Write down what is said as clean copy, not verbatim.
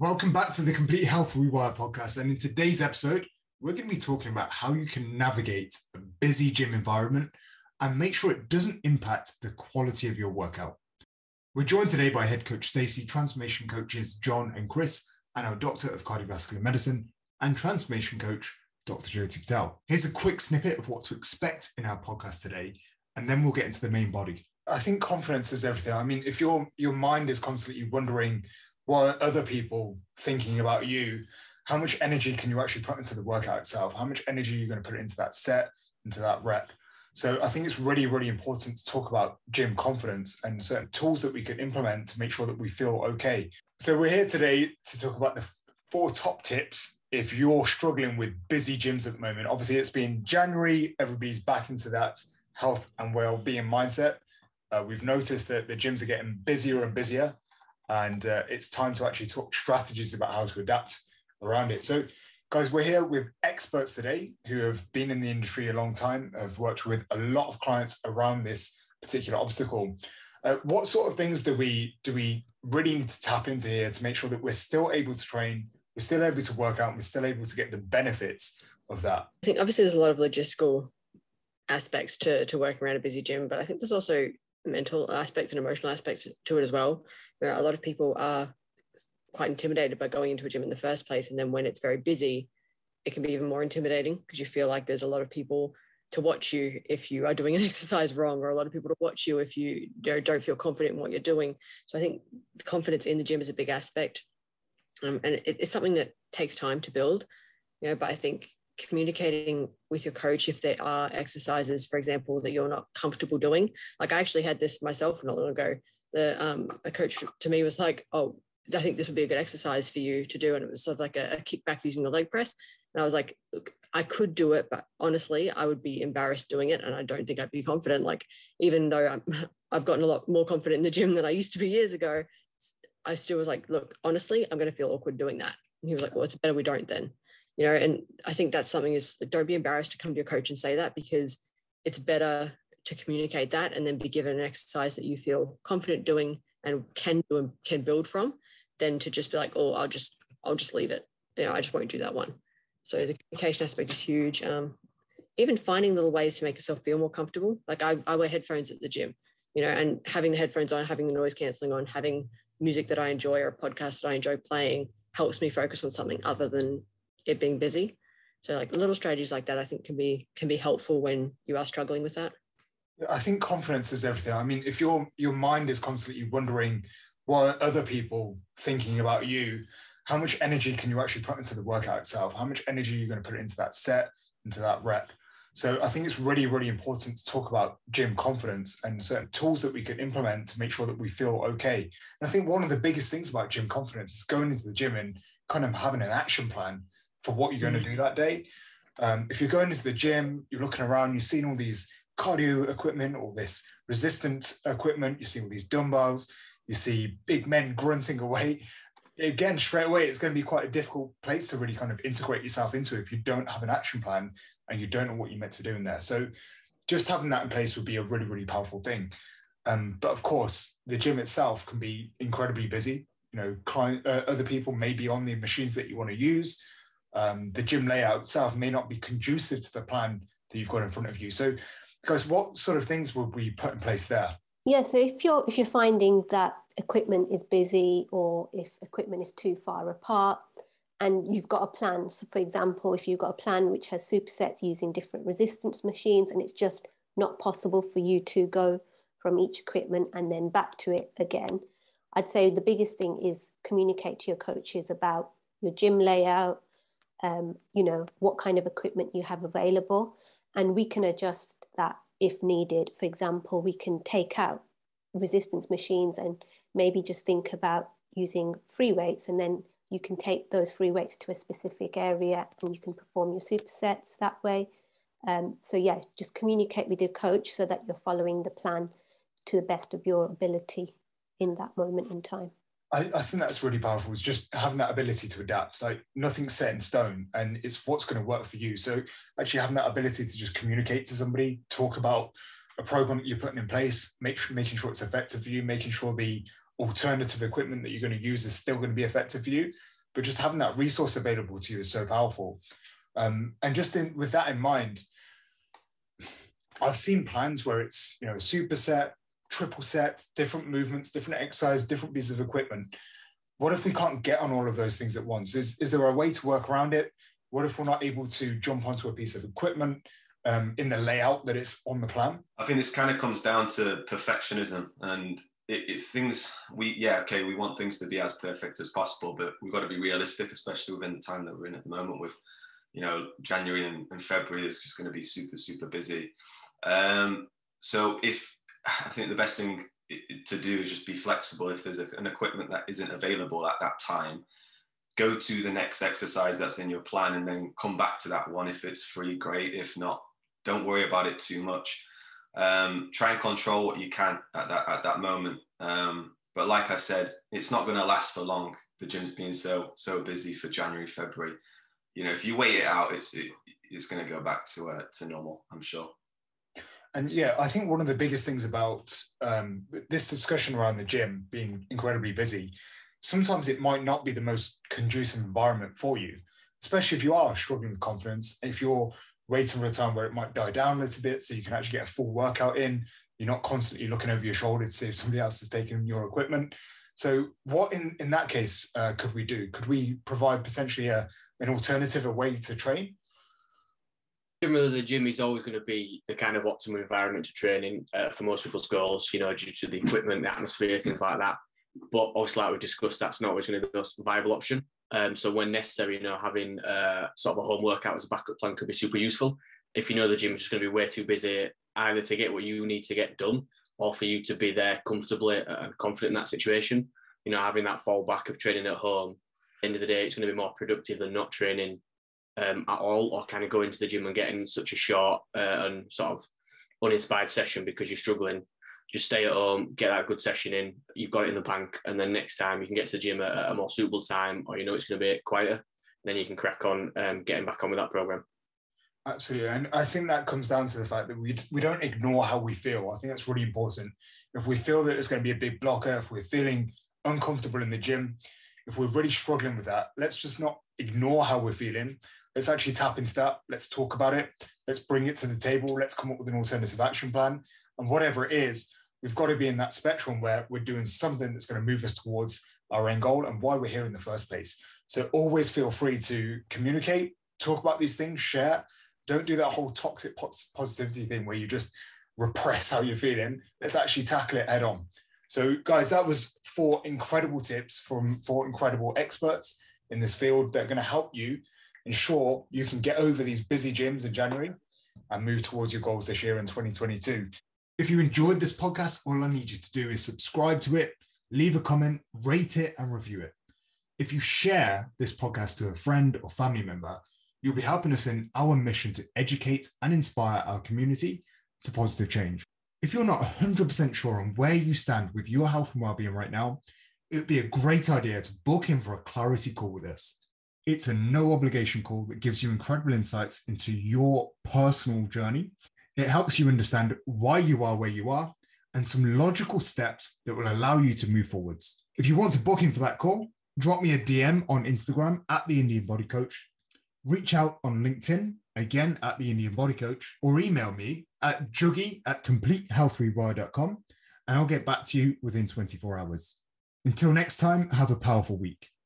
Welcome back to the Complete Health Rewire podcast. And in today's episode, we're going to be talking about how you can navigate a busy gym environment and make sure it doesn't impact the quality of your workout. We're joined today by head coach Stacey, transformation coaches John and Chris, and our doctor of cardiovascular medicine and transformation coach, Dr. Jyoti Patel. Here's a quick snippet of what to expect in our podcast today, and then we'll get into the main body. I think confidence is everything. I mean, if your mind is constantly wondering, what are other people thinking about you? How much energy can you actually put into the workout itself? How much energy are you going to put into that set, into that rep? So I think it's really, really important to talk about gym confidence and certain tools that we can implement to make sure that we feel okay. So we're here today to talk about the four top tips if you're struggling with busy gyms at the moment. Obviously, it's been January. Everybody's back into that health and well-being mindset. We've noticed that the gyms are getting busier and busier. And it's time to actually talk strategies about how to adapt around it. So guys, we're here with experts today who have been in the industry a long time, have worked with a lot of clients around this particular obstacle. What sort of things do we really need to tap into here to make sure that we're still able to train, we're still able to work out, and we're still able to get the benefits of that? I think obviously there's a lot of logistical aspects to working around a busy gym, but I think there's also mental aspects and emotional aspects to it as well, where a lot of people are quite intimidated by going into a gym in the first place, and then when it's very busy it can be even more intimidating because you feel like there's a lot of people to watch you if you are doing an exercise wrong, or a lot of people to watch you if you don't feel confident in what you're doing. So I think confidence in the gym is a big aspect, and it's something that takes time to build, but I think communicating with your coach if there are exercises, for example, that you're not comfortable doing. Like I actually had this myself not long ago. A coach to me was like, oh, I think this would be a good exercise for you to do. And it was sort of like a kickback using the leg press. And I was like, look, I could do it, but honestly, I would be embarrassed doing it. And I don't think I'd be confident. Like, even though I've gotten a lot more confident in the gym than I used to be years ago, I still was like, look, honestly, I'm going to feel awkward doing that. And he was like, well, it's better we don't then. And I think that's something is, don't be embarrassed to come to your coach and say that, because it's better to communicate that and then be given an exercise that you feel confident doing and can do and can build from, than to just be like, oh, I'll just leave it. I just won't do that one. So the communication aspect is huge. Even finding little ways to make yourself feel more comfortable. Like I wear headphones at the gym, and having the headphones on, having the noise cancelling on, having music that I enjoy or a podcast that I enjoy playing helps me focus on something other than it being busy. So like little strategies like that, I think can be helpful when you are struggling with that. I think confidence is everything. I mean, if your mind is constantly wondering what are other people thinking about you, how much energy can you actually put into the workout itself? How much energy are you going to put into that set, into that rep? So I think it's really, really important to talk about gym confidence and certain tools that we can implement to make sure that we feel okay. And I think one of the biggest things about gym confidence is going into the gym and kind of having an action plan for what you're going to do that day. If you're going into the gym, you're looking around, you're seeing all these cardio equipment, all this resistance equipment, you see all these dumbbells, you see big men grunting away. Again, straight away, it's going to be quite a difficult place to really kind of integrate yourself into if you don't have an action plan and you don't know what you're meant to do in there. So just having that in place would be a really, really powerful thing. But of course, the gym itself can be incredibly busy. Other people may be on the machines that you want to use. The gym layout itself may not be conducive to the plan that you've got in front of you. So, guys, what sort of things would we put in place there? Yeah, so if you're finding that equipment is busy, or if equipment is too far apart and you've got a plan, so for example, if you've got a plan which has supersets using different resistance machines and it's just not possible for you to go from each equipment and then back to it again, I'd say the biggest thing is communicate to your coaches about your gym layout, what kind of equipment you have available, and we can adjust that if needed. For example, we can take out resistance machines and maybe just think about using free weights, and then you can take those free weights to a specific area and you can perform your supersets that way. Just communicate with your coach so that you're following the plan to the best of your ability in that moment in time. I think that's really powerful, is just having that ability to adapt. Like, nothing's set in stone and it's what's going to work for you. So actually having that ability to just communicate to somebody, talk about a program that you're putting in place, making sure it's effective for you, making sure the alternative equipment that you're going to use is still going to be effective for you, but just having that resource available to you is so powerful. And just with that in mind, I've seen plans where it's, you know, a super set, triple sets, different movements, different exercise, different pieces of equipment. What if we can't get on all of those things at once? Is there a way to work around it? What if we're not able to jump onto a piece of equipment in the layout that it's on the plan? I think this kind of comes down to perfectionism, and we want things to be as perfect as possible, but we've got to be realistic, especially within the time that we're in at the moment with, you know, January and February is just going to be super, super busy. So I think the best thing to do is just be flexible. If there's an equipment that isn't available at that time, go to the next exercise that's in your plan and then come back to that one. If it's free, great. If not, don't worry about it too much. Try and control what you can at that moment. But like I said, it's not going to last for long. The gym's been so busy for January, February. You know, if you wait it out, it's going to go back to normal, I'm sure. And yeah, I think one of the biggest things about this discussion around the gym being incredibly busy, sometimes it might not be the most conducive environment for you, especially if you are struggling with confidence, if you're waiting for a time where it might die down a little bit so you can actually get a full workout in. You're not constantly looking over your shoulder to see if somebody else is taking your equipment. So what in that case could we do? Could we provide potentially an alternative, a way to train? Similarly, the gym is always going to be the kind of optimal environment to train in for most people's goals, you know, due to the equipment, the atmosphere, things like that. But obviously, like we discussed, that's not always going to be the most viable option. So when necessary, you know, having sort of a home workout as a backup plan could be super useful. If you know the gym's just going to be way too busy, either to get what you need to get done or for you to be there comfortably and confident in that situation, you know, having that fallback of training at home, at the end of the day, it's going to be more productive than not training at all, or kind of going to the gym and getting such a short and sort of uninspired session because you're struggling. Just stay at home, get that good session in, you've got it in the bank, and then next time you can get to the gym at a more suitable time, or you know it's going to be quieter, then you can crack on getting back on with that program. Absolutely, and I think that comes down to the fact that we don't ignore how we feel. I think that's really important. If we feel that it's going to be a big blocker, if we're feeling uncomfortable in the gym, if we're really struggling with that, let's just not ignore how we're feeling. Let's actually tap into that. Let's talk about it. Let's bring it to the table. Let's come up with an alternative action plan. And whatever it is, we've got to be in that spectrum where we're doing something that's going to move us towards our end goal and why we're here in the first place. So always feel free to communicate, talk about these things, share. Don't do that whole toxic positivity thing where you just repress how you're feeling. Let's actually tackle it head on. So guys, that was 4 incredible tips from 4 incredible experts in this field that are going to help you ensure you can get over these busy gyms in January and move towards your goals this year in 2022. If you enjoyed this podcast, all I need you to do is subscribe to it, leave a comment, rate it, and review it. If you share this podcast to a friend or family member, you'll be helping us in our mission to educate and inspire our community to positive change. If you're not 100% sure on where you stand with your health and wellbeing right now, it would be a great idea to book in for a clarity call with us. It's a no-obligation call that gives you incredible insights into your personal journey. It helps you understand why you are where you are and some logical steps that will allow you to move forwards. If you want to book in for that call, drop me a DM on Instagram @TheIndianBodyCoach. Reach out on LinkedIn, again, @TheIndianBodyCoach, or email me at juggy@CompleteHealthRewire.com, and I'll get back to you within 24 hours. Until next time, have a powerful week.